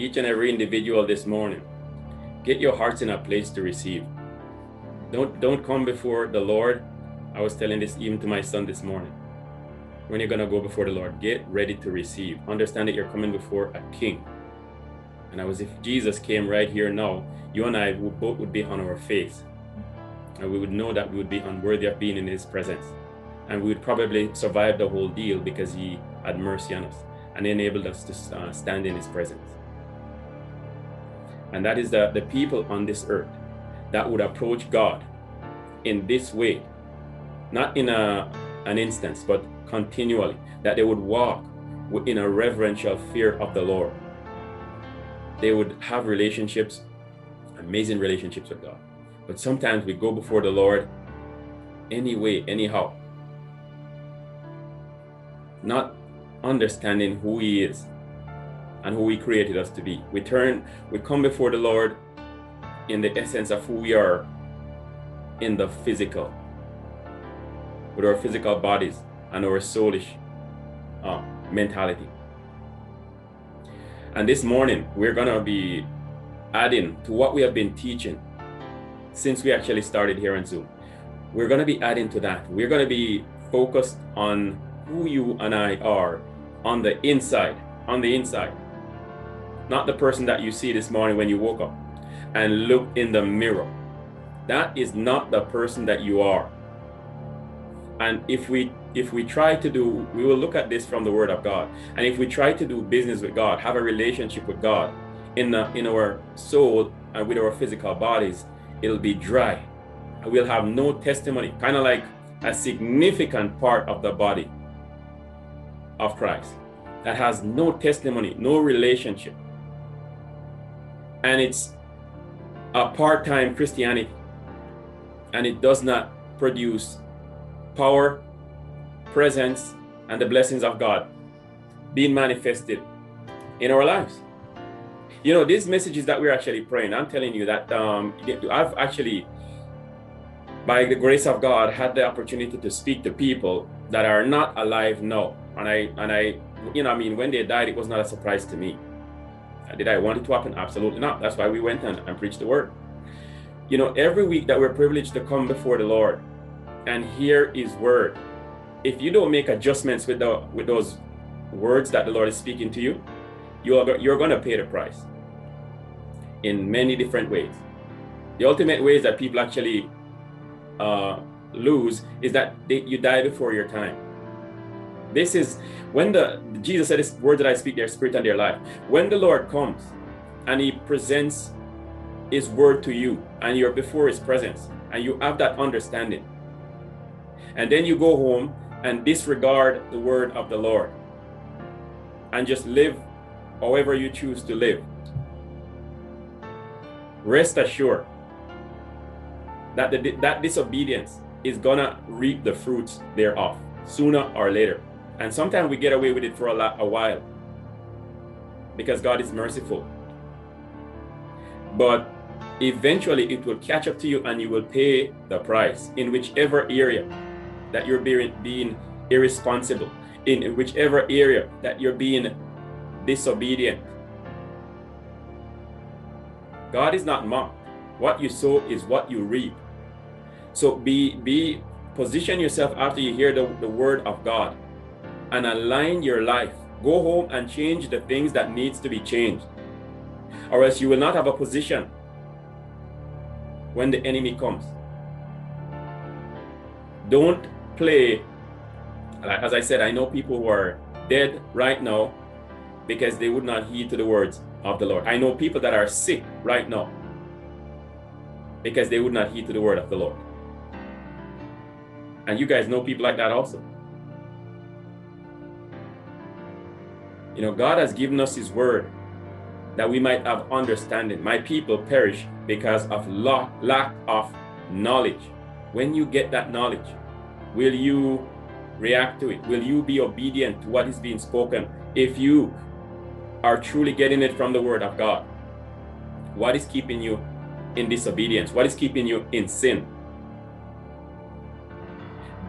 each and every individual this morning. Get your hearts in a place to receive. Don't come before the Lord. I was telling this even to my son this morning. When you're going to go before the Lord, get ready to receive. Understand that you're coming before a king. And as if Jesus came right here now, you and I both would be on our face. And we would know that we would be unworthy of being in his presence. And we would probably survive the whole deal because he had mercy on us and enabled us to stand in his presence. And that is the people on this earth that would approach God in this way, not in an instance, but continually, that they would walk in a reverential fear of the Lord. They would have relationships, amazing relationships with God. But sometimes we go before the Lord anyway, anyhow, not understanding who he is and who he created us to be. We come before the Lord in the essence of who we are in the physical, with our physical bodies and our soulish mentality. And this morning, we're going to be adding to what we have been teaching since we actually started here on Zoom. We're going to be adding to that. We're going to be focused on who you and I are on the inside, Not the person that you see this morning when you woke up and look in the mirror. That is not the person that you are. And if we try to do, we will look at this from the Word of God. And if we try to do business with God, have a relationship with God in our soul and with our physical bodies, it'll be dry. And we'll have no testimony, kind of like a significant part of the body of Christ that has no testimony, no relationship. And it's a part-time Christianity. And it does not produce power, presence, and the blessings of God being manifested in our lives. You know, these messages that we're actually praying, I'm telling you that I've actually, by the grace of God, had the opportunity to speak to people that are not alive now. And I, you know, I mean, when they died, it was not a surprise to me. Did I want it to happen? Absolutely not. That's why we went and preached the word. You know, every week that we're privileged to come before the Lord and hear his word. If you don't make adjustments with those words that the Lord is speaking to you, you're going to pay the price in many different ways. The ultimate ways that people actually lose is that you die before your time. This is when Jesus said, this word that I speak, their spirit and their life. When the Lord comes and he presents his word to you and you're before his presence and you have that understanding, and then you go home and disregard the word of the Lord and just live however you choose to live, rest assured that that disobedience is gonna reap the fruits thereof sooner or later. And sometimes we get away with it for a while because God is merciful. But eventually it will catch up to you and you will pay the price in whichever area that you're being irresponsible, in whichever area that you're being disobedient. God is not mocked. What you sow is what you reap. So position yourself after you hear the word of God and align your life. Go home and change the things that needs to be changed, or else you will not have a position when the enemy comes. Don't play. As I said, I know people who are dead right now because they would not heed to the words of the Lord. I know people that are sick right now because they would not heed to the word of the Lord. And you guys know people like that also. You know, God has given us his word that we might have understanding. My people perish because of lack of knowledge. When you get that knowledge, will you react to it? Will you be obedient to what is being spoken? If you are truly getting it from the word of God, what is keeping you in disobedience? What is keeping you in sin?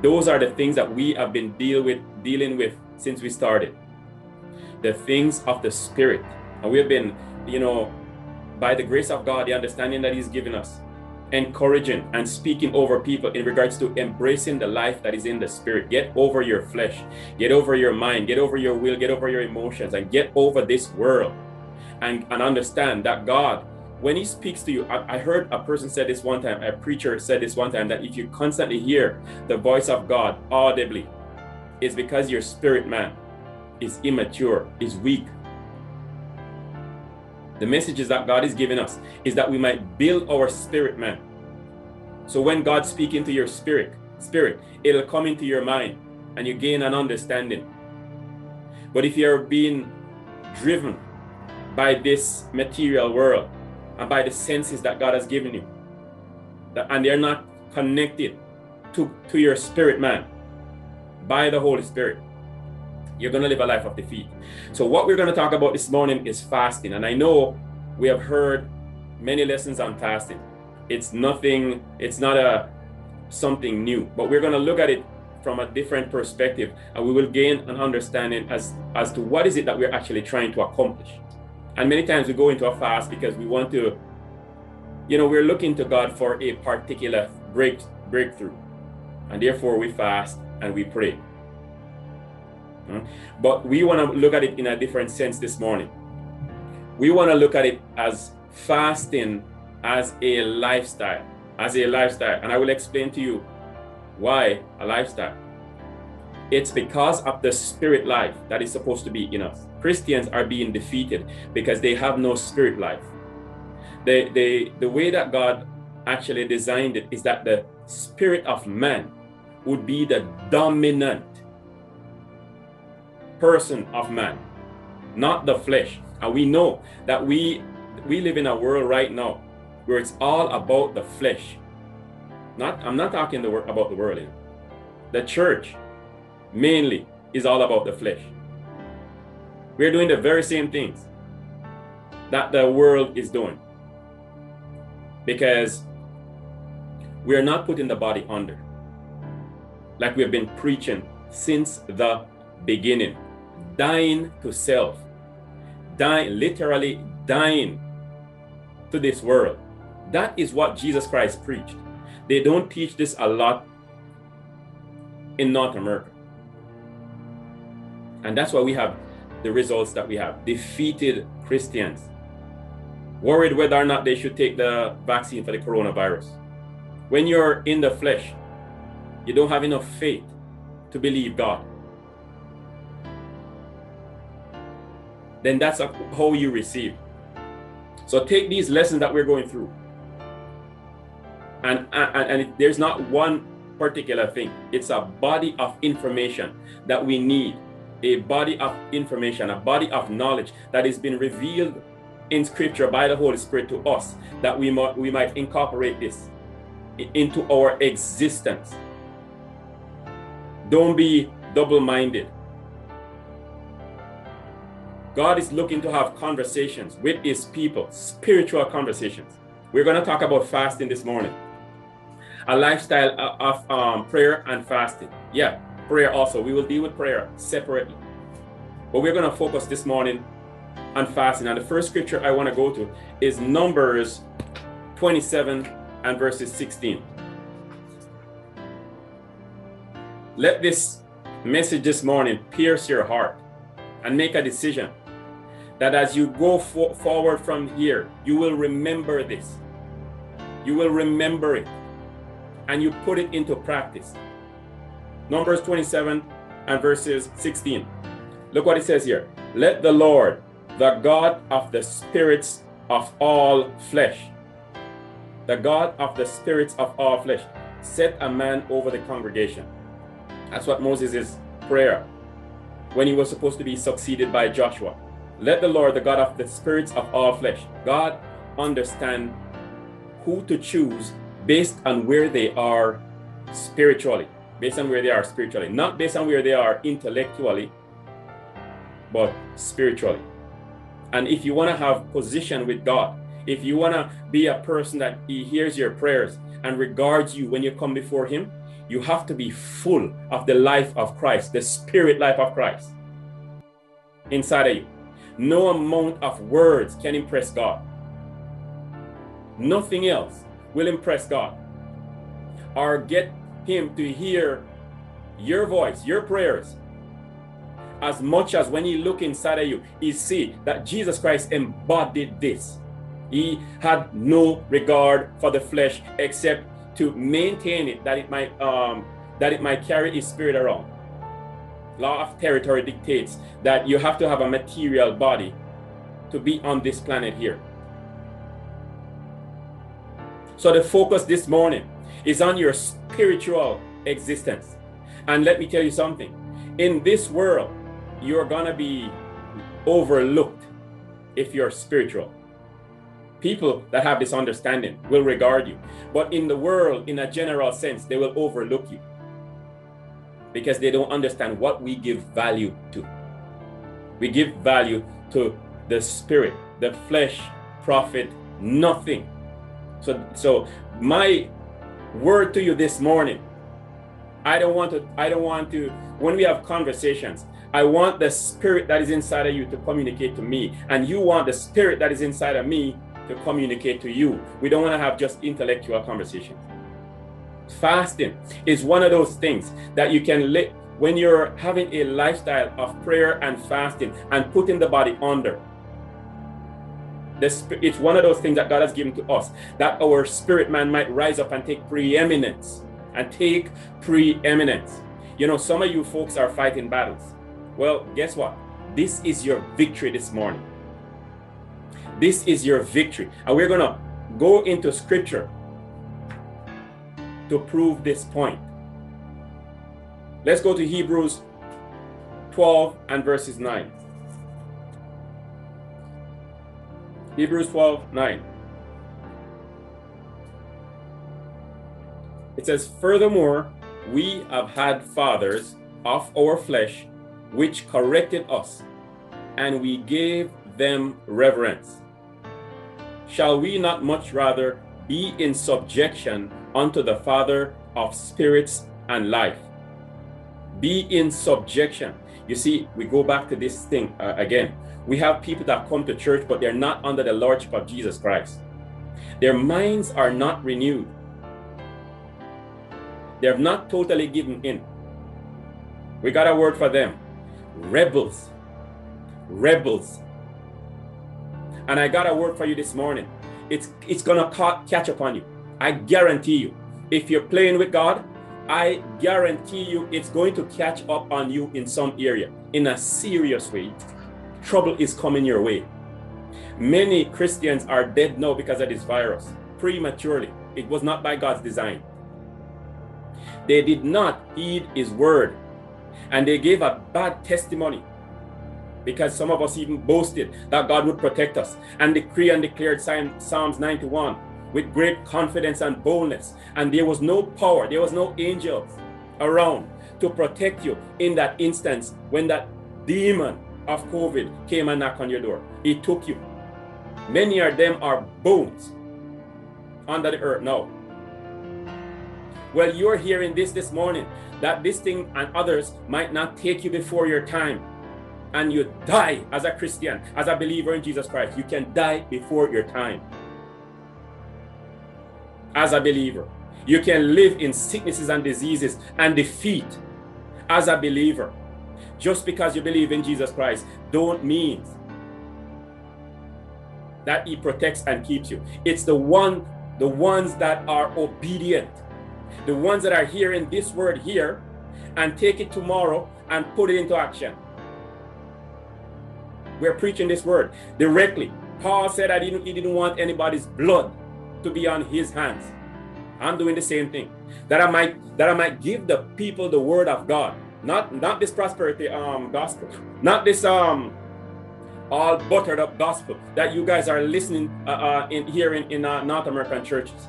Those are the things that we have been dealing with since we started. The things of the Spirit. And we have been you know, by the grace of God, the understanding that he's given us, encouraging and speaking over people in regards to embracing the life that is in the spirit. Get over your flesh, get over your mind, get over your will, get over your emotions, and get over this world, and understand that God, when he speaks to you, I heard a person say this one time, a preacher said this one time, that if you constantly hear the voice of God audibly, it's because your spirit man is immature, is weak. The messages that God is giving us is that we might build our spirit man. So when God's speaking to your spirit, it'll come into your mind and you gain an understanding. But if you're being driven by this material world and by the senses that God has given you, and they're not connected to your spirit man by the Holy Spirit, you're going to live a life of defeat. So what we're going to talk about this morning is fasting. And I know we have heard many lessons on fasting. It's not something new, but we're going to look at it from a different perspective, and we will gain an understanding as to what is it that we're actually trying to accomplish. And many times we go into a fast because we want to, you know, we're looking to God for a particular breakthrough. And therefore we fast and we pray. But we want to look at it in a different sense this morning. We want to look at it as fasting as a lifestyle, And I will explain to you why a lifestyle. It's because of the spirit life that is supposed to be in us. Christians are being defeated because they have no spirit life. The way that God actually designed it is that the spirit of man would be the dominant person of man, not the flesh. And we know that we live in a world right now where it's all about the flesh. I'm not talking about the world. The church mainly is all about the flesh. We're doing the very same things that the world is doing, because we're not putting the body under, like we've been preaching since the beginning. Dying to self, literally dying to this world. That is what Jesus Christ preached. They don't teach this a lot in North America. And that's why we have the results that we have. Defeated Christians, worried whether or not they should take the vaccine for the coronavirus. When you're in the flesh, you don't have enough faith to believe God. Then that's how you receive. So take these lessons that we're going through. And there's not one particular thing. It's a body of information that we need. A body of information, a body of knowledge that has been revealed in Scripture by the Holy Spirit to us, that we might incorporate this into our existence. Don't be double-minded. God is looking to have conversations with his people, spiritual conversations. We're going to talk about fasting this morning. A lifestyle of prayer and fasting. Yeah, prayer also. We will deal with prayer separately. But we're going to focus this morning on fasting. And the first scripture I want to go to is Numbers 27 and verses 16. Let this message this morning pierce your heart and make a decision that as you go forward from here, you will remember this. You will remember it, and you put it into practice. Numbers 27 and verses 16. Look what it says here. Let the Lord, the God of the spirits of all flesh, the God of the spirits of all flesh, set a man over the congregation. That's what Moses' prayer when he was supposed to be succeeded by Joshua. Let the Lord, the God of the spirits of all flesh, God understand who to choose based on where they are spiritually, not based on where they are intellectually, but spiritually. And if you want to have position with God, if you want to be a person that he hears your prayers and regards you when you come before him, you have to be full of the life of Christ, the spirit life of Christ inside of you. No amount of words can impress God. Nothing else will impress God or get him to hear your voice, your prayers, as much as when he look inside of you, he see that Jesus Christ embodied this. He had no regard for the flesh except to maintain it, that it might carry his spirit around. Law of territory dictates that you have to have a material body to be on this planet here. So the focus this morning is on your spiritual existence. And let me tell you something. In this world, you're gonna be overlooked if you're spiritual. People that have this understanding will regard you. But in the world, in a general sense, they will overlook you, because they don't understand what we give value to. We give value to the spirit. The flesh profit nothing. So my word to you this morning, I don't want to, when we have conversations, I want the spirit that is inside of you to communicate to me, and you want the spirit that is inside of me to communicate to you. We don't want to have just intellectual conversations. Fasting is one of those things that you can let, when you're having a lifestyle of prayer and fasting and putting the body under. It's one of those things that God has given to us, that our spirit man might rise up and take preeminence. You know, some of you folks are fighting battles. Well, guess what? This is your victory this morning. This is your victory. And we're going to go into scripture to prove this point. Let's go to Hebrews 12 and verses 9. Hebrews 12, 9. It says, "Furthermore, we have had fathers of our flesh, which corrected us, and we gave them reverence. Shall we not much rather be in subjection unto the Father of spirits and life?" Be in subjection. You see, we go back to this thing again. We have people that come to church, but they're not under the lordship of Jesus Christ. Their minds are not renewed. They have not totally given in. We got a word for them. Rebels. And I got a word for you this morning. It's going to catch up on you. I guarantee you. If you're playing with God, I guarantee you it's going to catch up on you in some area. In a serious way. Trouble is coming your way. Many Christians are dead now because of this virus. Prematurely. It was not by God's design. They did not heed his word, and they gave a bad testimony, because some of us even boasted that God would protect us and declared Psalms 91 with great confidence and boldness, and there was no power, there was no angels around to protect you in that instance when that demon of COVID came and knocked on your door. It took you. Many of them are bones under the earth now. Well, you're hearing this morning, that this thing and others might not take you before your time, and you die as a Christian, as a believer in Jesus Christ. You can die before your time. As a believer, you can live in sicknesses and diseases and defeat as a believer. Just because you believe in Jesus Christ don't mean that he protects and keeps you. It's the ones that are obedient. The ones that are hearing this word here and take it tomorrow and put it into action. We're preaching this word directly. Paul said that he didn't want anybody's blood to be on his hands. I'm doing the same thing. That I might give the people the word of God. Not this prosperity gospel. Not this all buttered up gospel that you guys are listening in North American churches.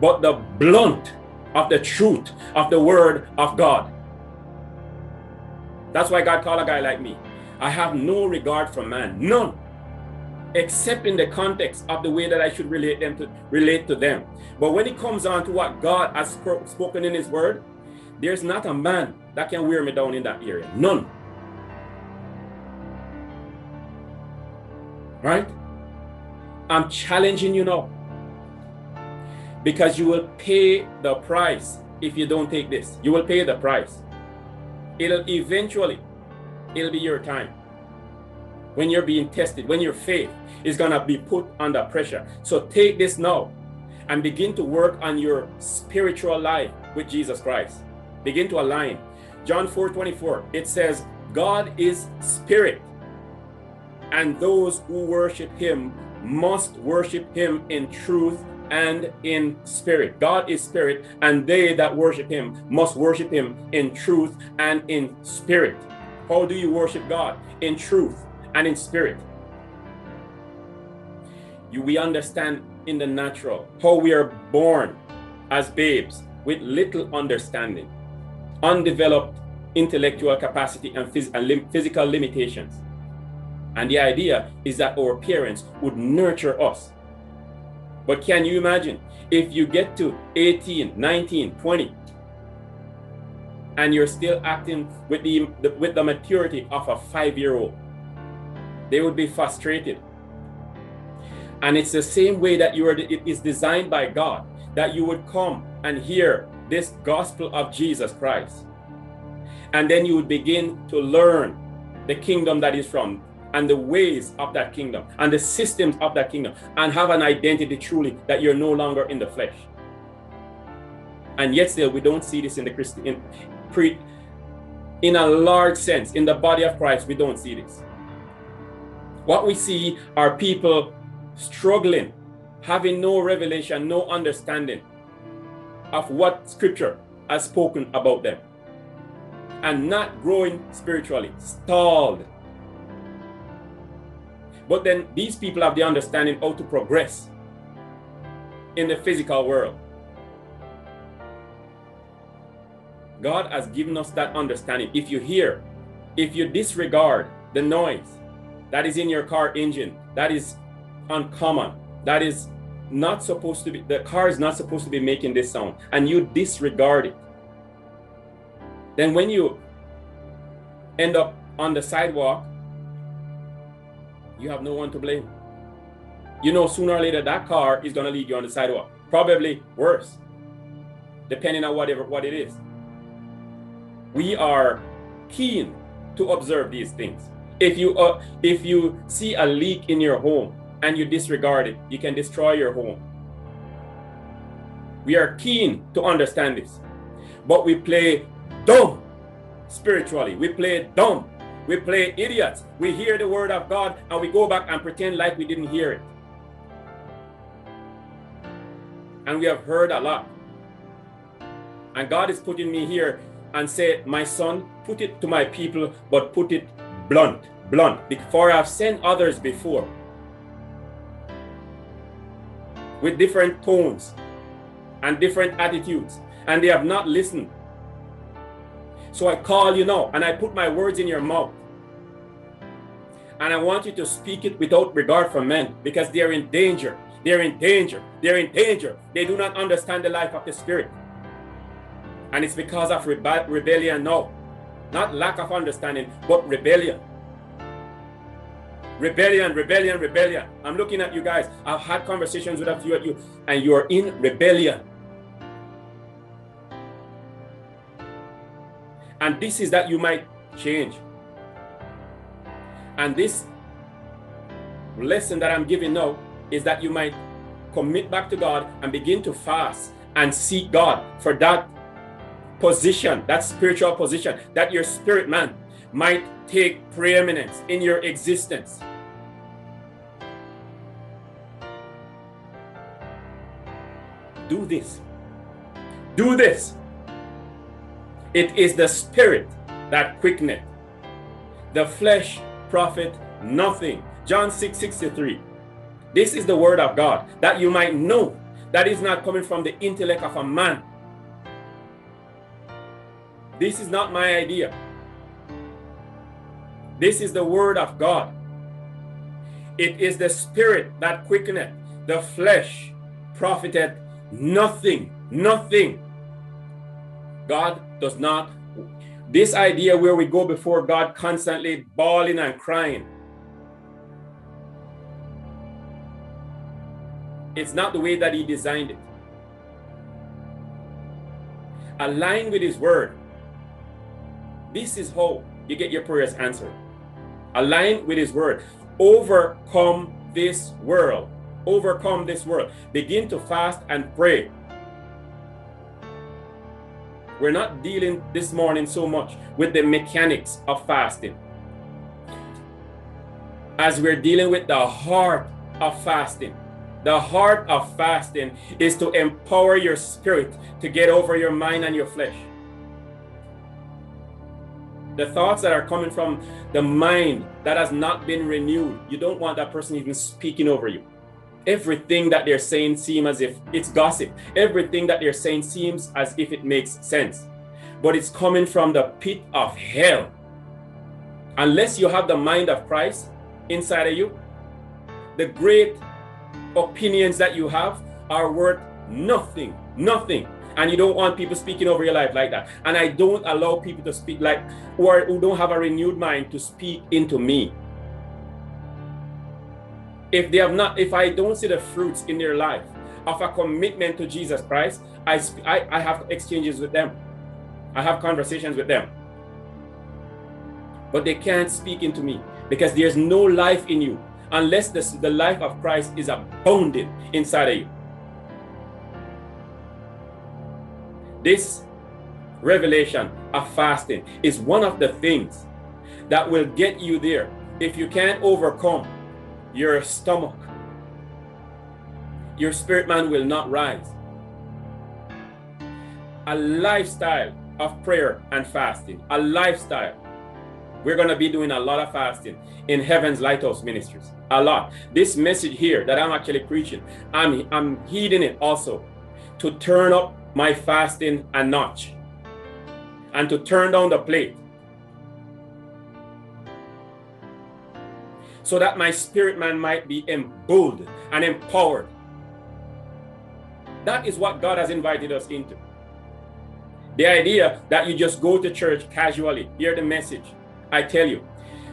But the blunt of the truth of the word of God. That's why God called a guy like me. I have no regard for man, none, except in the context of the way that I should relate to them. But when it comes on to what God has spoken in his word, there's not a man that can wear me down in that area, none. right? I'm challenging you now, because you will pay the price if you don't take this. You will pay the price. It'll be your time. When you're being tested, when your faith is gonna be put under pressure. So take this now and begin to work on your spiritual life with Jesus Christ. Begin to align. John 4:24, it says, God is spirit, and those who worship him must worship him in truth and in spirit. God is spirit, and they that worship him must worship him in truth and in spirit. How do you worship God? In truth and in spirit. We understand in the natural how we are born as babes with little understanding, undeveloped intellectual capacity, and physical limitations. And the idea is that our parents would nurture us. But can you imagine if you get to 18, 19, 20, and you're still acting with the maturity of a 5-year-old? They would be frustrated. And it's the same way that it is designed by God, that you would come and hear this gospel of Jesus Christ. And then you would begin to learn the kingdom that is from, and the ways of that kingdom, and the systems of that kingdom, and have an identity truly that you're no longer in the flesh. And yet still, we don't see this in the Christian, in a large sense, in the body of Christ, we don't see this. What we see are people struggling, having no revelation, no understanding of what Scripture has spoken about them, and not growing spiritually, stalled. But then these people have the understanding how to progress in the physical world. God has given us that understanding. If you disregard the noise that is in your car engine, that is uncommon, that is not supposed to be, the car is not supposed to be making this sound, and you disregard it, then when you end up on the sidewalk, you have no one to blame. You know, sooner or later, that car is going to leave you on the sidewalk. Probably worse, depending on what it is. We are keen to observe these things. If you see a leak in your home and you disregard it, you can destroy your home. We are keen to understand this, but we play dumb spiritually. We play dumb. We play idiots. We hear the word of God and we go back and pretend like we didn't hear it. And we have heard a lot. And God is putting me here and say, my son, put it to my people, but put it blunt. Before I've sent others before with different tones and different attitudes, and they have not listened. So I call you now, and I put my words in your mouth. And I want you to speak it without regard for men, because they are in danger. They are in danger. They are in danger. They do not understand the life of the Spirit. And it's because of rebellion now. Not lack of understanding, but rebellion. Rebellion. I'm looking at you guys. I've had conversations with a few of you, and you're in rebellion. And this is that you might change. And this lesson that I'm giving now is that you might commit back to God and begin to fast and seek God for that position, that spiritual position, that your spirit man might take preeminence in your existence. Do this. It is the spirit that quickeneth. The flesh profit nothing. John 6:63. This is the word of God, that you might know that is not coming from the intellect of a man. This is not my idea. This is the word of God. It is the spirit that quickeneth. The flesh profiteth nothing. God does not. This idea where we go before God constantly bawling and crying It's not the way that he designed it. Align with his word. This is how you get your prayers answered. Align with his word. Overcome this world. Overcome this world. Begin to fast and pray. We're not dealing this morning so much with the mechanics of fasting as we're dealing with the heart of fasting. The heart of fasting is to empower your spirit to get over your mind and your flesh. The thoughts that are coming from the mind that has not been renewed, you don't want that person even speaking over you. Everything that they're saying seems as if it's gossip. Everything that they're saying seems as if it makes sense. But it's coming from the pit of hell. Unless you have the mind of Christ inside of you, the great opinions that you have are worth nothing, nothing. And you don't want people speaking over your life like that. And I don't allow people to speak like, or who don't have a renewed mind to speak into me. If I don't see the fruits in their life of a commitment to Jesus Christ, I have exchanges with them. I have conversations with them. But they can't speak into me because there's no life in you unless the life of Christ is abounding inside of you. This revelation of fasting is one of the things that will get you there. If you can't overcome your stomach, your spirit man will not rise. A lifestyle of prayer and fasting, a lifestyle. We're going to be doing a lot of fasting in Heaven's Lighthouse Ministries, a lot. This message here that I'm actually preaching, I'm heeding it also to turn up my fasting a notch and to turn down the plate, so that my spirit man might be emboldened and empowered. That is what God has invited us into. The idea that you just go to church casually, hear the message. I tell you,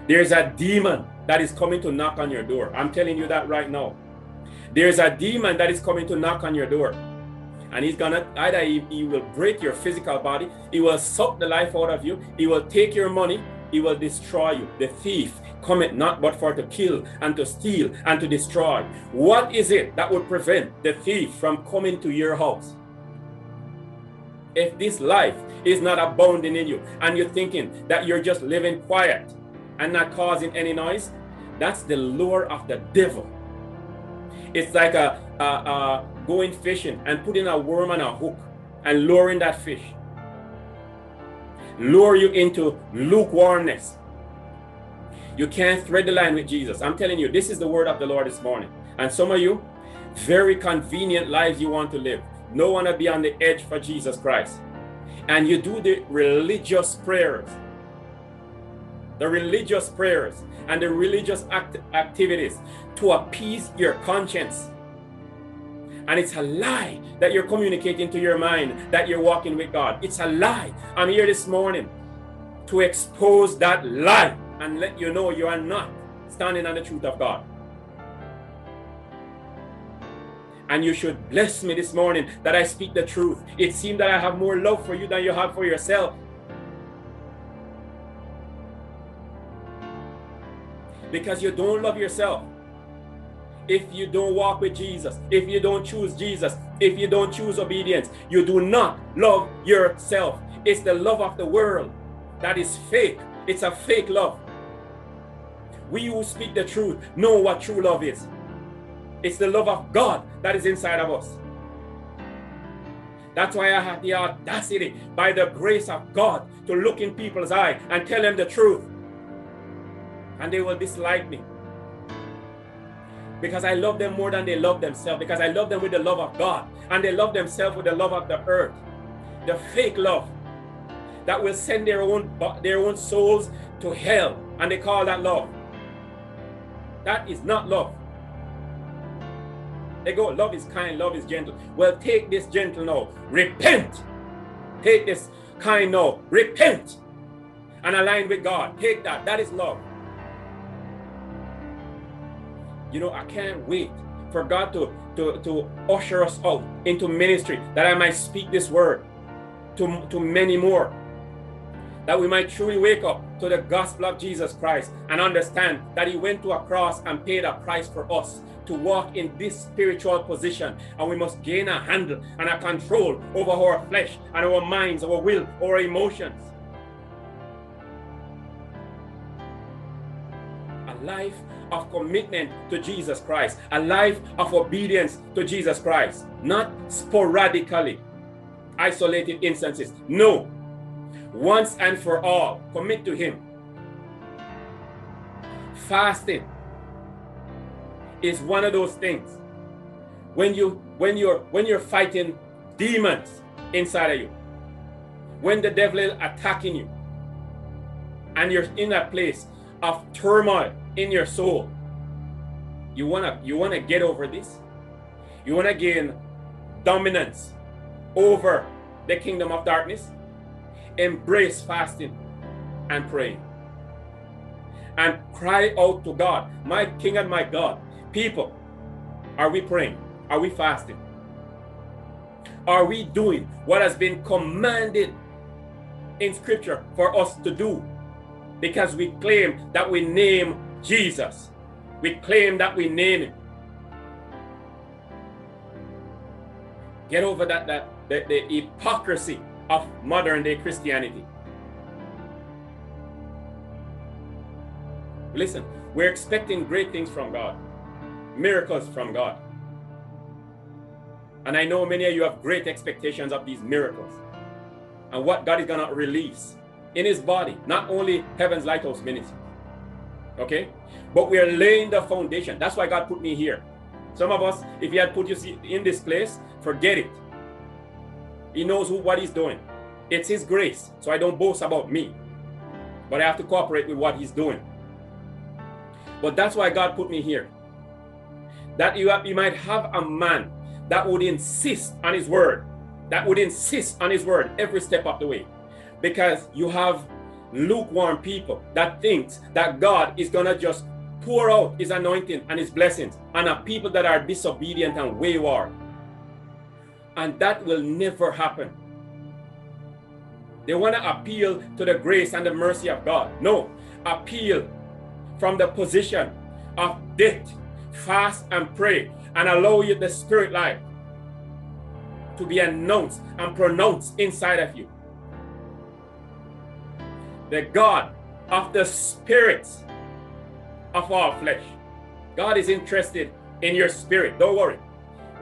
there's a demon that is coming to knock on your door. I'm telling you that right now. There's a demon that is coming to knock on your door. And he's gonna, either he will break your physical body, he will suck the life out of you, he will take your money, he will destroy you. The thief cometh not but for to kill and to steal and to destroy. What is it that would prevent the thief from coming to your house? If this life is not abounding in you and you're thinking that you're just living quiet and not causing any noise, that's the lure of the devil. It's like going fishing and putting a worm on a hook and luring that fish. Lure you into lukewarmness. You can't thread the line with Jesus. I'm telling you, this is the word of the Lord this morning. And some of you, very convenient lives you want to live. No one to be on the edge for Jesus Christ. And you do the religious prayers. The religious prayers and the religious activities to appease your conscience. And it's a lie that you're communicating to your mind that you're walking with God. It's a lie. I'm here this morning to expose that lie and let you know you are not standing on the truth of God. And you should bless me this morning that I speak the truth. It seems that I have more love for you than you have for yourself. Because you don't love yourself. If you don't walk with Jesus, if you don't choose Jesus, if you don't choose obedience, you do not love yourself. It's the love of the world that is fake. It's a fake love. We who speak the truth know what true love is. It's the love of God that is inside of us. That's why I have the audacity, by the grace of God, to look in people's eye and tell them the truth. And they will dislike me. Because I love them more than they love themselves. Because I love them with the love of God. And they love themselves with the love of the earth. The fake love that will send their own souls to hell, and they call that love. That is not love. They go, love is kind, love is gentle. Well, take this gentle now, repent. Take this kind now, repent, and align with God. Take that. That is love. You know, I can't wait for God to usher us out into ministry, that I might speak this word to many more, that we might truly wake up to the gospel of Jesus Christ and understand that he went to a cross and paid a price for us to walk in this spiritual position, and we must gain a handle and a control over our flesh and our minds, our will, our emotions. A life of commitment to Jesus Christ, a life of obedience to Jesus Christ, not sporadically isolated instances. No, once and for all, commit to him. Fasting is one of those things. When you're fighting demons inside of you, when the devil is attacking you, and you're in a place of turmoil in your soul, you wanna get over this. You wanna gain dominance over the kingdom of darkness. Embrace fasting and praying, and cry out to God, my King and my God. People, are we praying? Are we fasting? Are we doing what has been commanded in Scripture for us to do? Because we claim that we name Jesus. We claim that we name him. Get over the hypocrisy of modern day Christianity. Listen, we're expecting great things from God, miracles from God. And I know many of you have great expectations of these miracles and what God is going to release in his body, not only Heaven's Lighthouse Ministry. Okay? But we are laying the foundation. That's why God put me here. Some of us, if he had put you in this place, forget it. He knows what he's doing. It's his grace. So I don't boast about me, but I have to cooperate with what he's doing. But that's why God put me here. That you might have a man that would insist on his word. That would insist on his word every step of the way. Because you have lukewarm people that thinks that God is going to just pour out his anointing and his blessings on a people that are disobedient and wayward. And that will never happen. They want to appeal to the grace and the mercy of God. No, appeal from the position of death, fast and pray, and allow you the spirit life to be announced and pronounced inside of you. The God of the spirits of all flesh. God is interested in your spirit. Don't worry.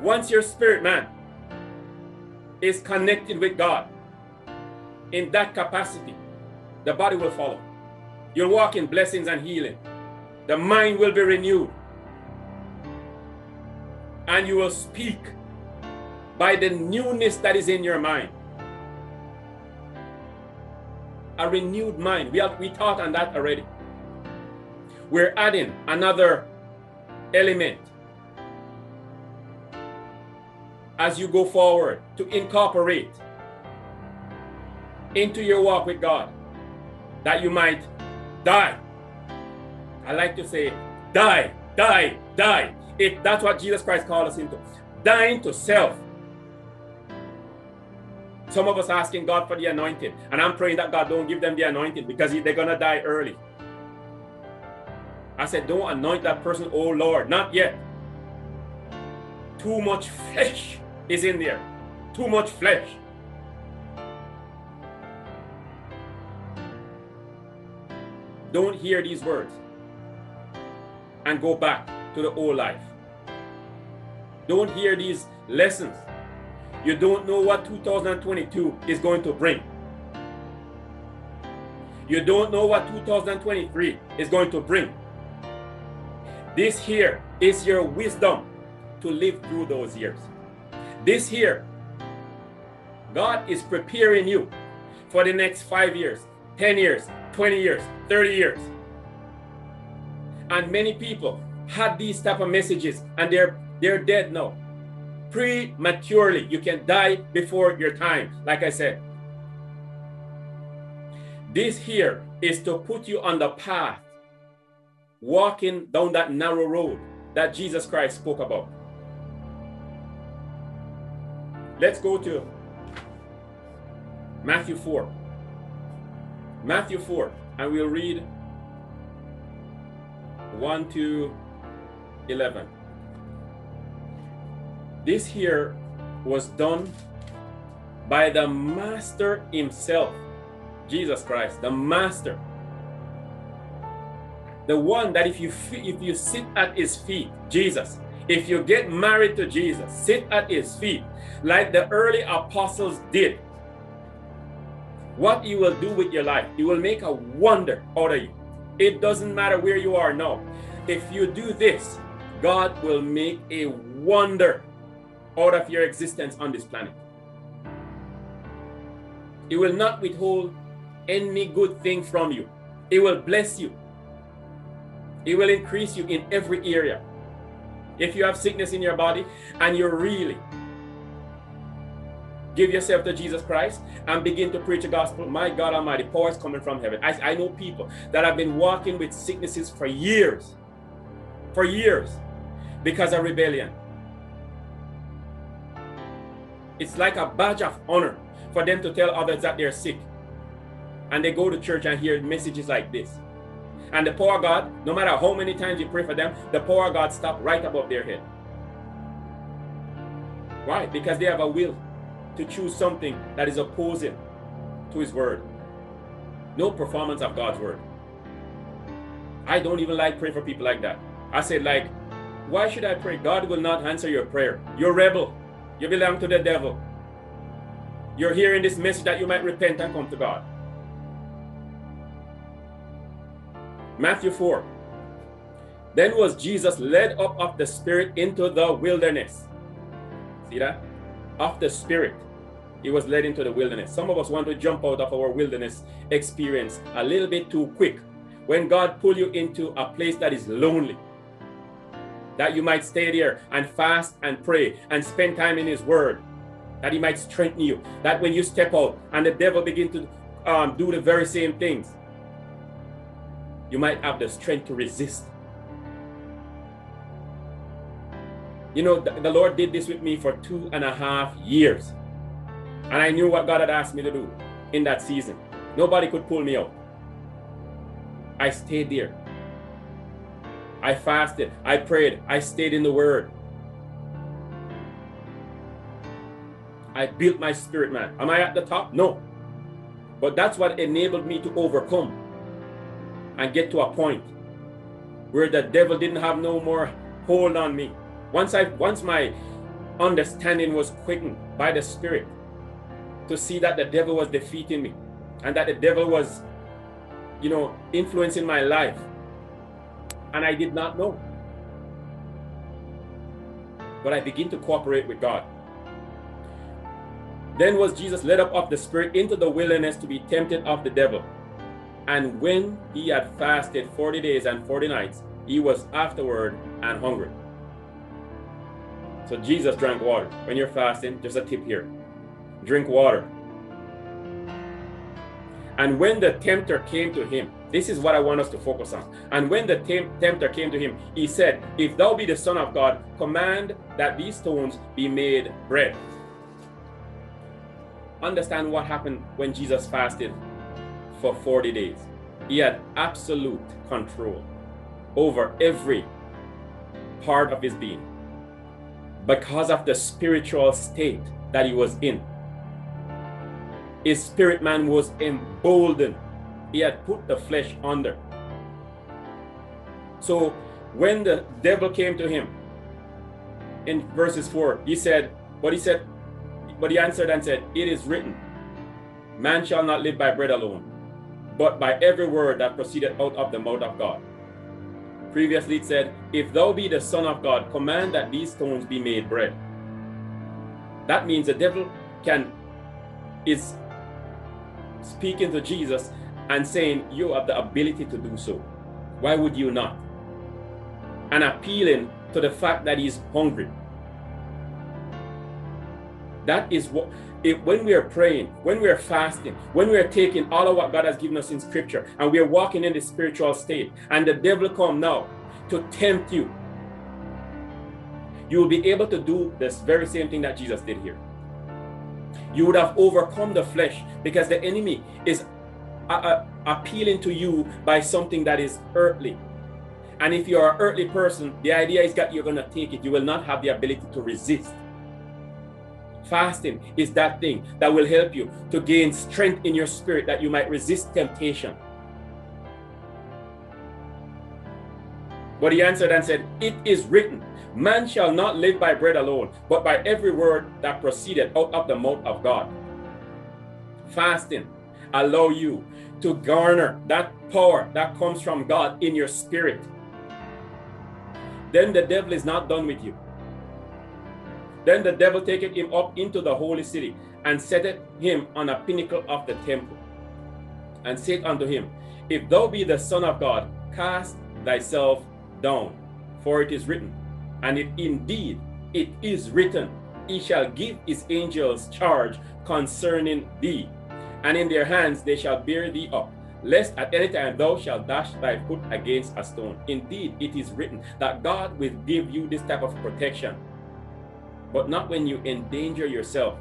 Once your spirit man is connected with God in that capacity, the body will follow. You'll walk in blessings and healing. The mind will be renewed. And you will speak by the newness that is in your mind. A renewed mind. We taught on that already. We're adding another element as you go forward to incorporate into your walk with God, that you might die. I like to say, die, die, die. If that's what Jesus Christ called us into, dying to self. Some of us are asking God for the anointing, and I'm praying that God don't give them the anointing because they're going to die early. I said, don't anoint that person, oh Lord, not yet. Too much flesh is in there. Too much flesh. Don't hear these words and go back to the old life. Don't hear these lessons. You don't know what 2022 is going to bring. You don't know what 2023 is going to bring. This here is your wisdom to live through those years. This here, God is preparing you for the next 5 years, 10 years, 20 years, 30 years. And many people had these type of messages and they're dead now. Prematurely. You can die before your time, like I said. This here is to put you on the path, walking down that narrow road that Jesus Christ spoke about. Let's go to Matthew 4. Matthew 4, and we'll read 1 to 11. This here was done by the Master himself, Jesus Christ, the Master. The one that if you sit at his feet, Jesus, if you get married to Jesus, sit at his feet, like the early apostles did. What you will do with your life, you will make a wonder out of you. It doesn't matter where you are now. If you do this, God will make a wonder out of your existence on this planet. He will not withhold any good thing from you. He will bless you. He will increase you in every area. If you have sickness in your body and you really give yourself to Jesus Christ and begin to preach the gospel, my God Almighty, power is coming from heaven. I know people that have been walking with sicknesses for years, because of rebellion. It's like a badge of honor for them to tell others that they're sick. And they go to church and hear messages like this. And the power of God, no matter how many times you pray for them, the power of God stops right above their head. Why? Because they have a will to choose something that is opposing to his word. No performance of God's word. I don't even like praying for people like that. I said, like, why should I pray? God will not answer your prayer. You're a rebel. You belong to the devil. You're hearing this message that you might repent and come to God. Matthew 4. Then was Jesus led up of the Spirit into the wilderness. See that? Of the Spirit, he was led into the wilderness. Some of us want to jump out of our wilderness experience a little bit too quick. When God pulls you into a place that is lonely, that you might stay there and fast and pray and spend time in his word, that he might strengthen you, that when you step out and the devil begin to do the very same things, you might have the strength to resist. You know, the Lord did this with me for 2.5 years. And I knew what God had asked me to do in that season. Nobody could pull me out. I stayed there. I fasted. I prayed. I stayed in the Word. I built my spirit, man. Am I at the top? No. But that's what enabled me to overcome and get to a point where the devil didn't have no more hold on me. Once my understanding was quickened by the Spirit to see that the devil was defeating me and that the devil was, you know, influencing my life, and I did not know. But I begin to cooperate with God. Then was Jesus led up of the Spirit into the wilderness to be tempted of the devil. And when he had fasted 40 days and 40 nights, he was afterward and hungry. So Jesus drank water. When you're fasting, just a tip here. Drink water. And when the tempter came to him, this is what I want us to focus on. And when the tempter came to him, he said, if thou be the Son of God, command that these stones be made bread. Understand what happened when Jesus fasted for 40 days. He had absolute control over every part of his being, because of the spiritual state that he was in. His spirit man was emboldened. He had put the flesh under. So when the devil came to him in verses 4, he answered and said, it is written, man shall not live by bread alone, but by every word that proceeded out of the mouth of God. Previously it said, if thou be the Son of God, command that these stones be made bread. That means the devil is speaking to Jesus and saying, you have the ability to do so. Why would you not? And appealing to the fact that he's hungry. That is what, when we are praying, when we are fasting, when we are taking all of what God has given us in Scripture, and we are walking in the spiritual state, and the devil come now to tempt you, you will be able to do this very same thing that Jesus did here. You would have overcome the flesh, because the enemy is appealing to you by something that is earthly. And if you are an earthly person, the idea is that you're going to take it. You will not have the ability to resist. Fasting is that thing that will help you to gain strength in your spirit, that you might resist temptation. But he answered and said, it is written, man shall not live by bread alone, but by every word that proceeded out of the mouth of God. Fasting allow you to garner that power that comes from God in your spirit. Then the devil is not done with you. Then the devil taketh him up into the holy city, and setteth him on a pinnacle of the temple, and said unto him, if thou be the Son of God, cast thyself down, for it is written, and if indeed it is written, he shall give his angels charge concerning thee, and in their hands they shall bear thee up, lest at any time thou shalt dash thy foot against a stone. Indeed, it is written that God will give you this type of protection, but not when you endanger yourself.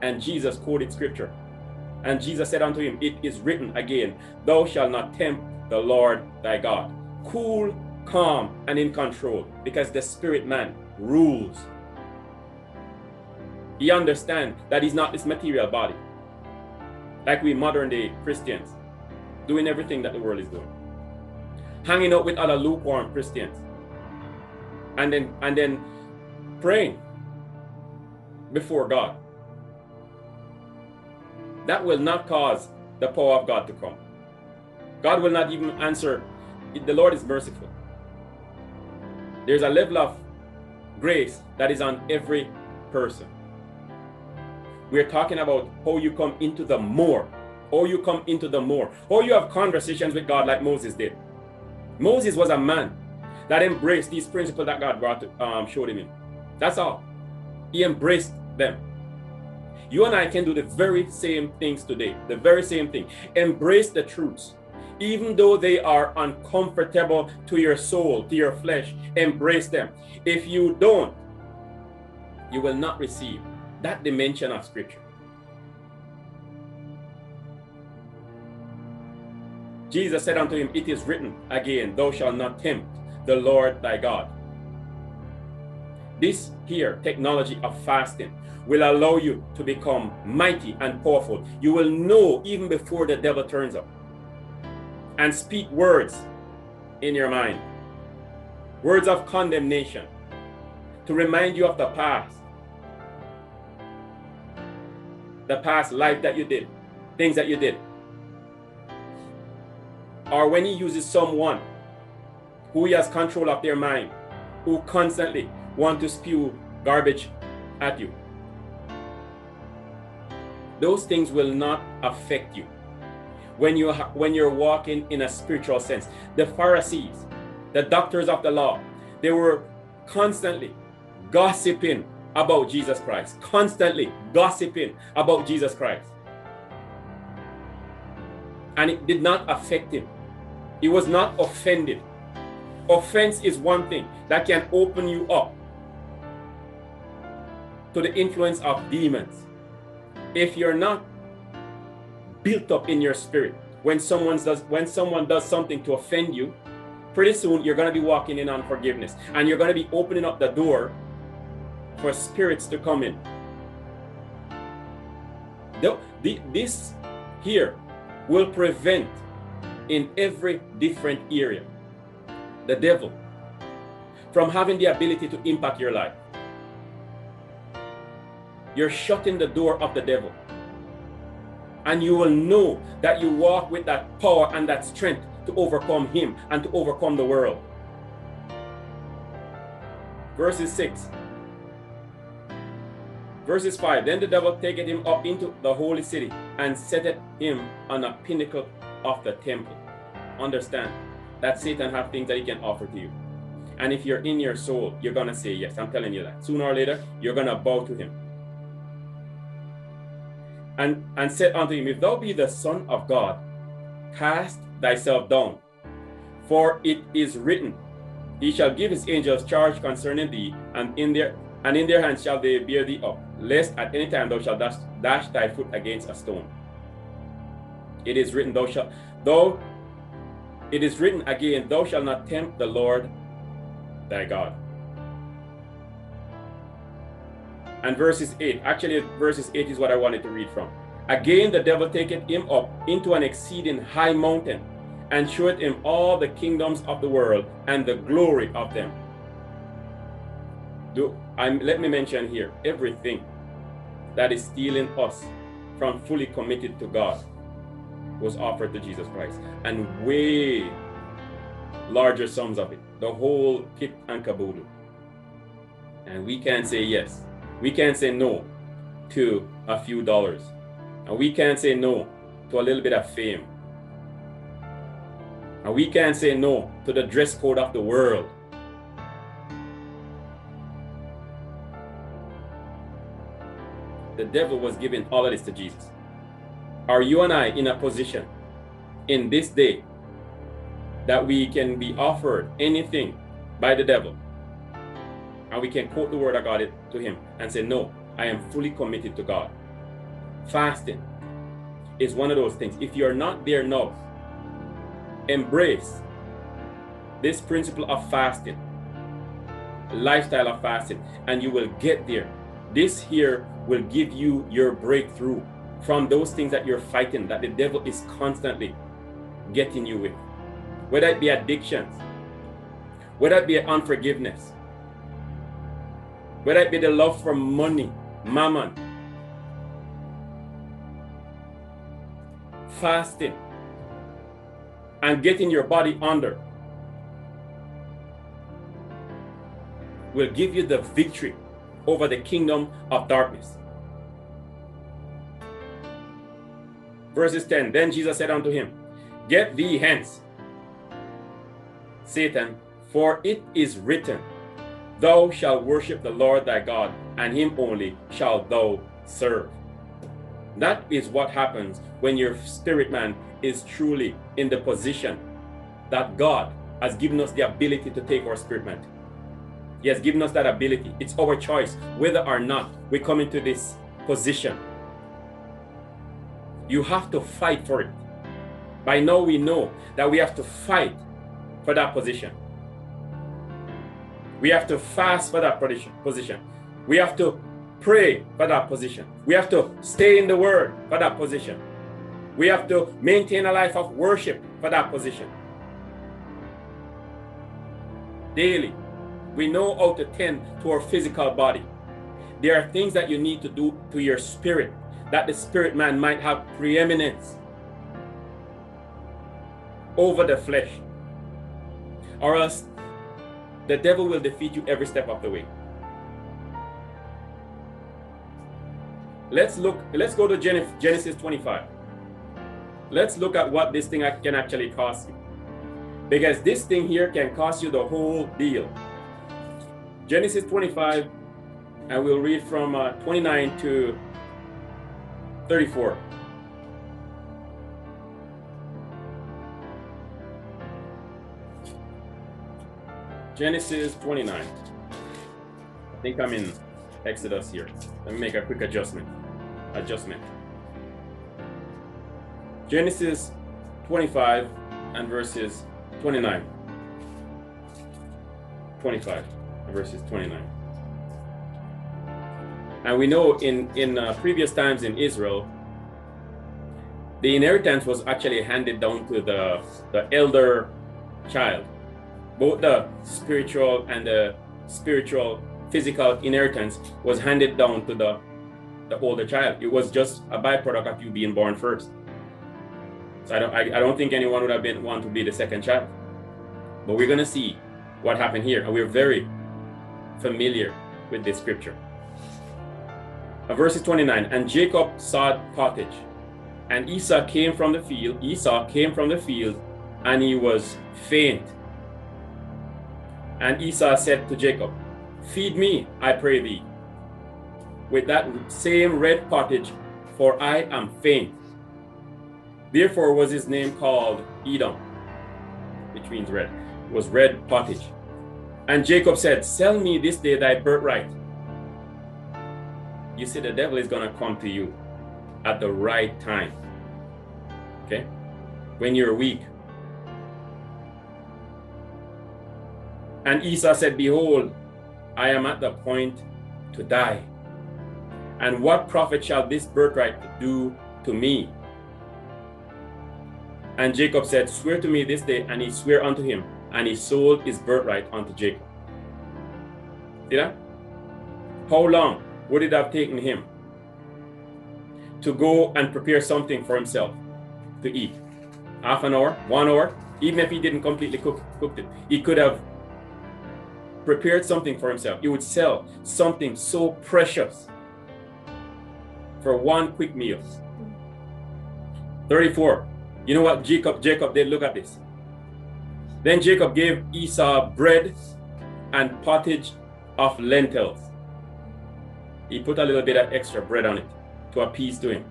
And Jesus quoted scripture. And Jesus said unto him, it is written again, thou shalt not tempt the Lord thy God. Cool, calm, and in control, because the spirit man rules. He understands that he's not this material body, like we modern day Christians, doing everything that the world is doing, hanging out with other lukewarm Christians, and then praying before God. That will not cause the power of God to come. God will not even answer. The Lord is merciful. There's a level of grace that is on every person. We're talking about how you come into the more, how you come into the more, how you have conversations with God like Moses did. Moses was a man that embraced these principles that God brought to, showed him in. That's all. He embraced them. You and I can do the very same things today, the very same thing. Embrace the truths. Even though they are uncomfortable to your soul, to your flesh, embrace them. If you don't, you will not receive that dimension of scripture. Jesus said unto him, it is written again, thou shalt not tempt the Lord thy God. This here technology of fasting will allow you to become mighty and powerful. You will know even before the devil turns up, and speak words in your mind, words of condemnation to remind you of the past life that you did, things that you did. Or when he uses someone who he has control of their mind, who constantly want to spew garbage at you, those things will not affect you. When you're walking in a spiritual sense, the Pharisees, the doctors of the law, they were constantly gossiping about Jesus Christ, constantly gossiping about Jesus Christ. And it did not affect him. He was not offended. Offense is one thing that can open you up to the influence of demons. If you're not built up in your spirit, when someone does something to offend you, pretty soon you're going to be walking in unforgiveness, and you're going to be opening up the door for spirits to come in. This here will prevent, in every different area, the devil from having the ability to impact your life. You're shutting the door of the devil. And you will know that you walk with that power and that strength to overcome him and to overcome the world. Verses 6. Verses 5. Then the devil taketh him up into the holy city, and setteth him on a pinnacle of the temple. Understand that Satan has things that he can offer to you. And if you're in your soul, you're going to say yes. I'm telling you that. Sooner or later, you're going to bow to him. And said unto him, if thou be the Son of God, cast thyself down, for it is written, he shall give his angels charge concerning thee, and in their and in their hand shall they bear thee up, lest at any time thou shalt dash thy foot against a stone. It is written, thou shalt not tempt the Lord thy God. And verses 8, actually verses 8 is what I wanted to read from. Again the devil taketh him up into an exceeding high mountain, and showeth him all the kingdoms of the world, and the glory of them. Let me mention here, everything that is stealing us from fully committed to God was offered to Jesus Christ, and way larger sums of it, the whole kit and caboodle. And we can't say yes. We can't say no to a few dollars. And we can't say no to a little bit of fame. And we can't say no to the dress code of the world. The devil was giving all of this to Jesus. Are you and I in a position in this day that we can be offered anything by the devil? And we can quote the word of God to him and say, no, I am fully committed to God. Fasting is one of those things. If you're not there now, embrace this principle of fasting, lifestyle of fasting, and you will get there. This here will give you your breakthrough from those things that you're fighting, that the devil is constantly getting you with. Whether it be addictions, whether it be unforgiveness, whether it be the love for money, mammon. Fasting and getting your body under will give you the victory over the kingdom of darkness. Verses 10, then Jesus said unto him, Get thee hence, Satan, for it is written, Thou shalt worship the Lord thy God, and him only shalt thou serve. That is what happens when your spirit man is truly in the position that God has given us the ability to take our spirit man. He has given us that ability. It's our choice whether or not we come into this position. You have to fight for it. By now we know that we have to fight for that position. We have to fast for that position. We have to pray for that position. We have to stay in the word for that position. We have to maintain a life of worship for that position. Daily, we know how to tend to our physical body. There are things that you need to do to your spirit, that the spirit man might have preeminence over the flesh. Or else, the devil will defeat you every step of the way. Let's go to Genesis 25. Let's look at what this thing can actually cost you. Because this thing here can cost you the whole deal. Genesis 25, and we'll read from 29 to 34. Genesis 29. I think I'm in Exodus here. Let me make a quick adjustment. Genesis 25 and verses 29. 25 and verses 29. And we know in previous times in Israel, the inheritance was actually handed down to the elder child. Both the spiritual and the physical inheritance was handed down to the older child. It was just a byproduct of you being born first. So I don't think anyone would have want to be the second child. But we're going to see what happened here. And we're very familiar with this scripture. Verses 29, and Jacob sowed pottage, and Esau came from the field, and he was faint. And Esau said to Jacob, Feed me, I pray thee, with that same red pottage, for I am faint. Therefore was his name called Edom, which means red. It was red pottage. And Jacob said, Sell me this day thy birthright, you see, the devil is going to come to you at the right time, okay? When you're weak. And Esau said, behold, I am at the point to die. And what profit shall this birthright do to me? And Jacob said, swear to me this day. And he swore unto him, and he sold his birthright unto Jacob. See that? How long would it have taken him to go and prepare something for himself to eat? Half an hour, 1 hour? Even if he didn't completely cook it, he could have prepared something for himself. He would sell something so precious for one quick meal. 34. You know what Jacob did? Look at this. Then Jacob gave Esau bread and pottage of lentils. He put a little bit of extra bread on it to appease to him.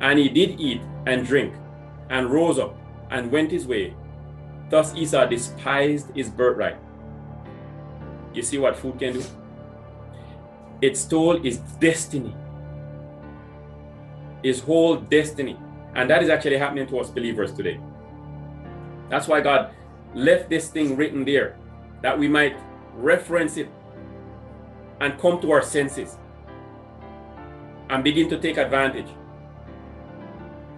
And he did eat and drink and rose up and went his way. Thus Esau despised his birthright. You see what food can do? It stole his destiny, his whole destiny. And that is actually happening to us believers today. That's why God left this thing written there, that we might reference it and come to our senses and begin to take advantage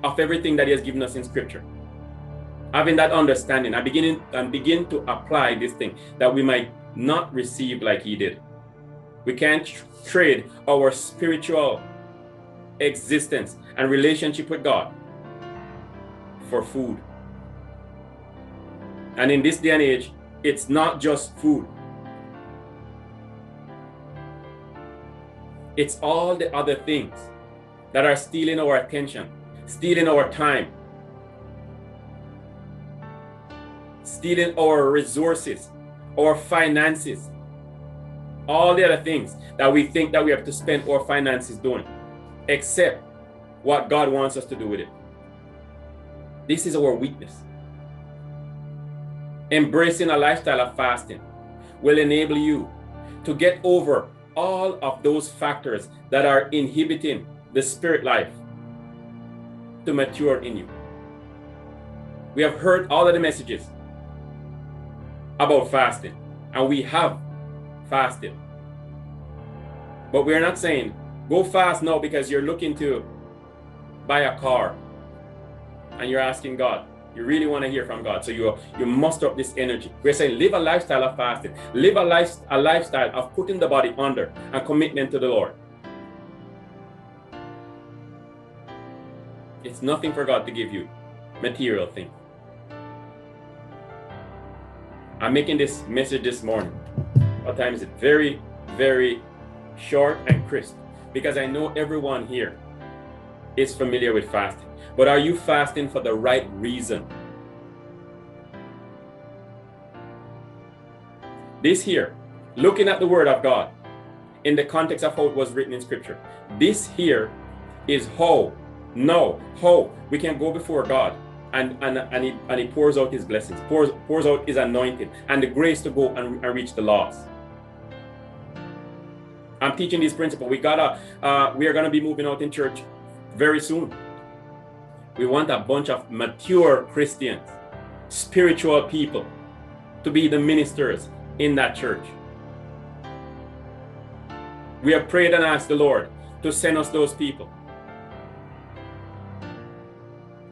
of everything that he has given us in Scripture. Having that understanding and begin to apply this thing, that we might not receive like he did. We can't trade our spiritual existence and relationship with God for food. And in this day and age, it's not just food. It's all the other things that are stealing our attention, stealing our time, stealing our resources, our finances, all the other things that we think that we have to spend our finances doing, except what God wants us to do with it. This is our weakness. Embracing a lifestyle of fasting will enable you to get over all of those factors that are inhibiting the spirit life to mature in you. We have heard all of the messages about fasting, and we have fasted. But we're not saying, go fast now because you're looking to buy a car, and you're asking God. You really want to hear from God, so you muster up this energy. We're saying live a lifestyle of fasting. Live a lifestyle of putting the body under and commitment to the Lord. It's nothing for God to give you, material thing. I'm making this message this morning. What time is it? Very, very short and crisp, because I know everyone here is familiar with fasting. But are you fasting for the right reason? This here, looking at the Word of God in the context of how it was written in Scripture, this here is how we can go before God and He pours out His blessings, pours out His anointing and the grace to go and reach the lost. I'm teaching this principle. We are going to be moving out in church very soon. We want a bunch of mature Christians, spiritual people, to be the ministers in that church. We have prayed and asked the Lord to send us those people.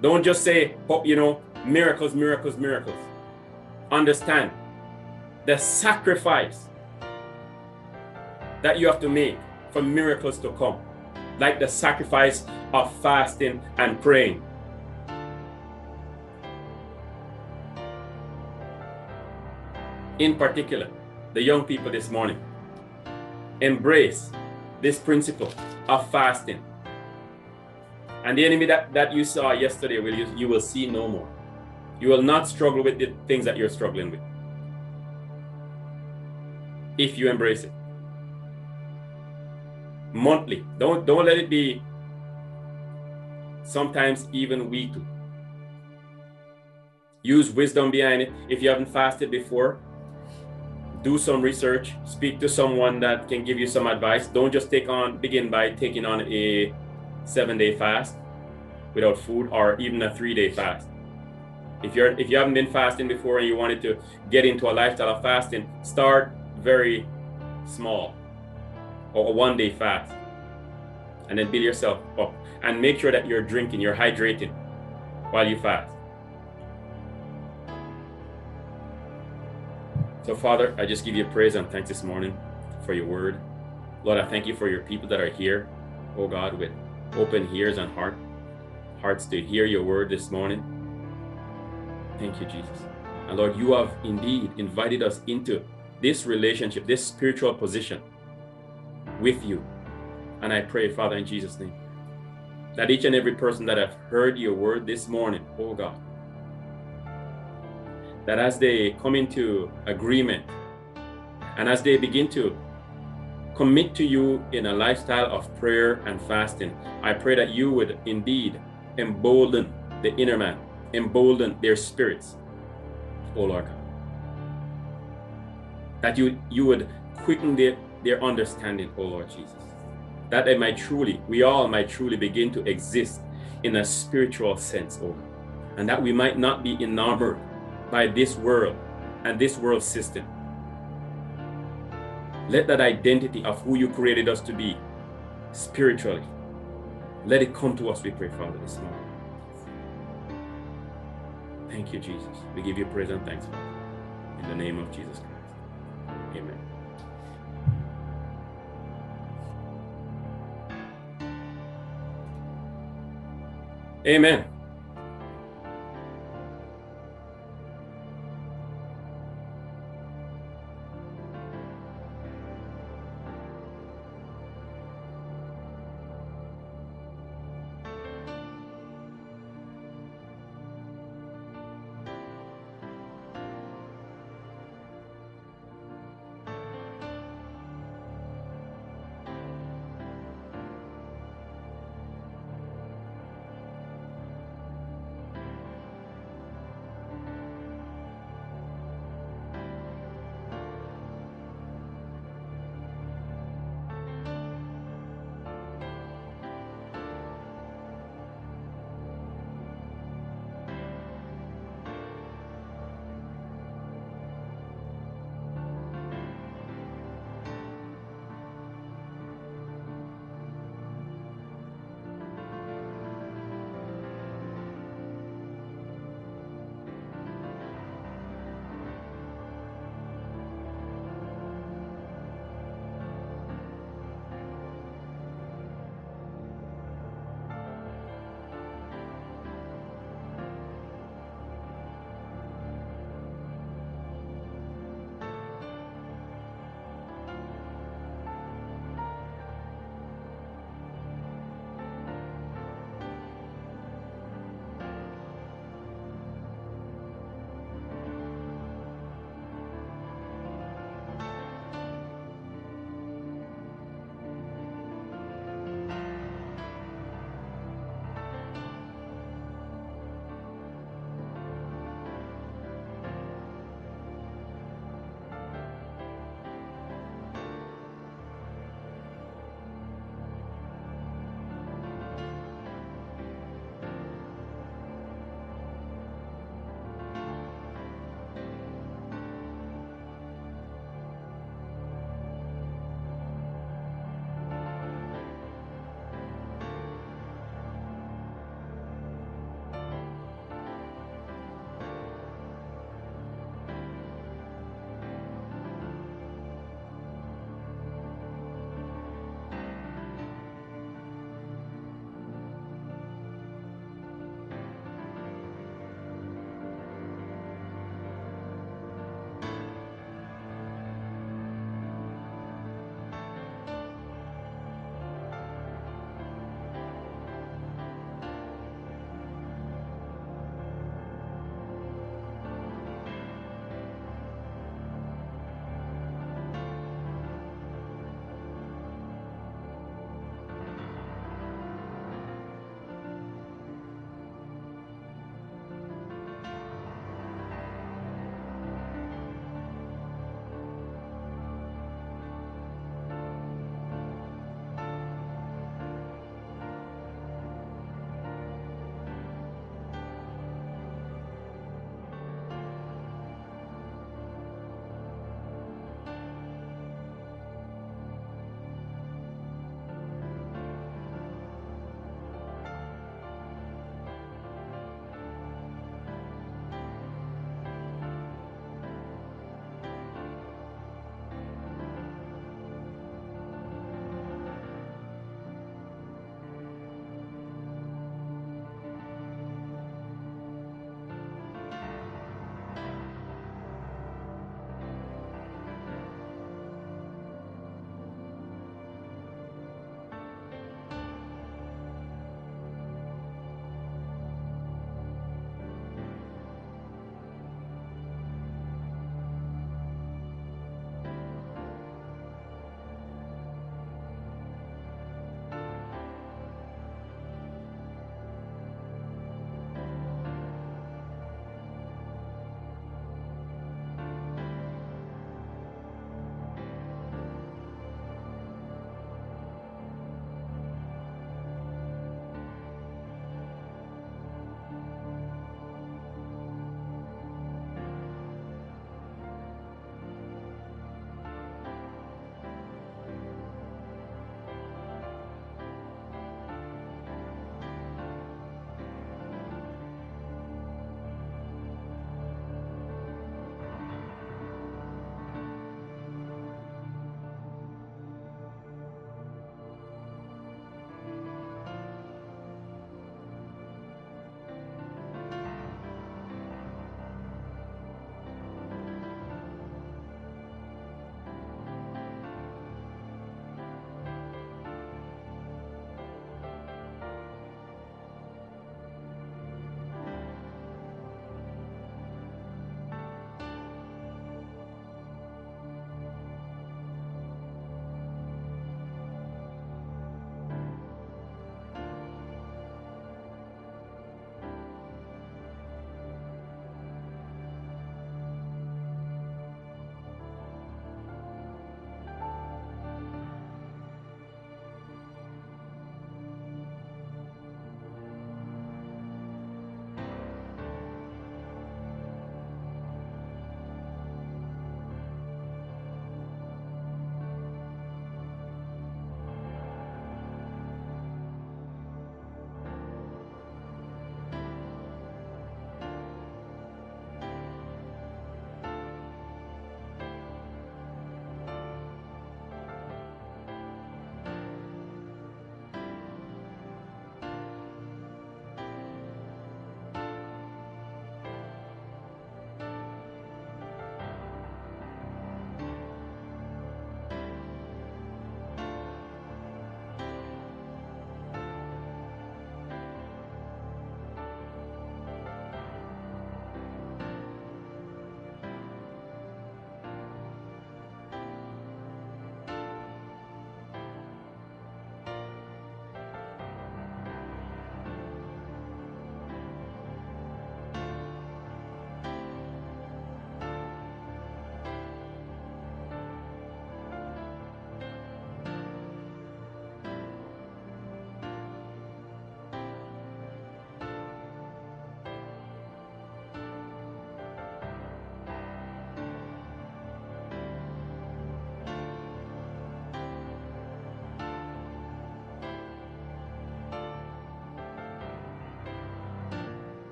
Don't just say, miracles, miracles, miracles. Understand the sacrifice that you have to make for miracles to come, like the sacrifice of fasting and praying. In particular, the young people this morning, embrace this principle of fasting. And the enemy that you saw yesterday, you will see no more. You will not struggle with the things that you're struggling with if you embrace it. Monthly. Don't let it be sometimes even weekly. Use wisdom behind it. If you haven't fasted before, do some research, speak to someone that can give you some advice. Don't just begin by taking on a 7-day fast without food, or even a 3-day fast. If you haven't been fasting before and you wanted to get into a lifestyle of fasting, start very small, or a 1-day fast, and then build yourself up, and make sure that you're drinking, you're hydrating while you fast. So Father, I just give you praise and thanks this morning for your word. Lord, I thank you for your people that are here, oh God, with open ears and hearts to hear your word this morning. Thank you, Jesus. And Lord, you have indeed invited us into this relationship, this spiritual position with you. And I pray, Father, in Jesus' name, that each and every person that have heard your word this morning, oh God, that as they come into agreement and as they begin to commit to you in a lifestyle of prayer and fasting, I pray that you would indeed embolden the inner man, embolden their spirits, oh Lord God. That you would quicken their understanding, oh Lord Jesus. That they might truly, we all might truly begin to exist in a spiritual sense, oh God. And that we might not be enamored by this world and this world system. Let that identity of who you created us to be spiritually, let it come to us, we pray, Father, this morning. Thank you, Jesus. We give you praise and thanks, Father, in the name of Jesus Christ. Amen. Amen.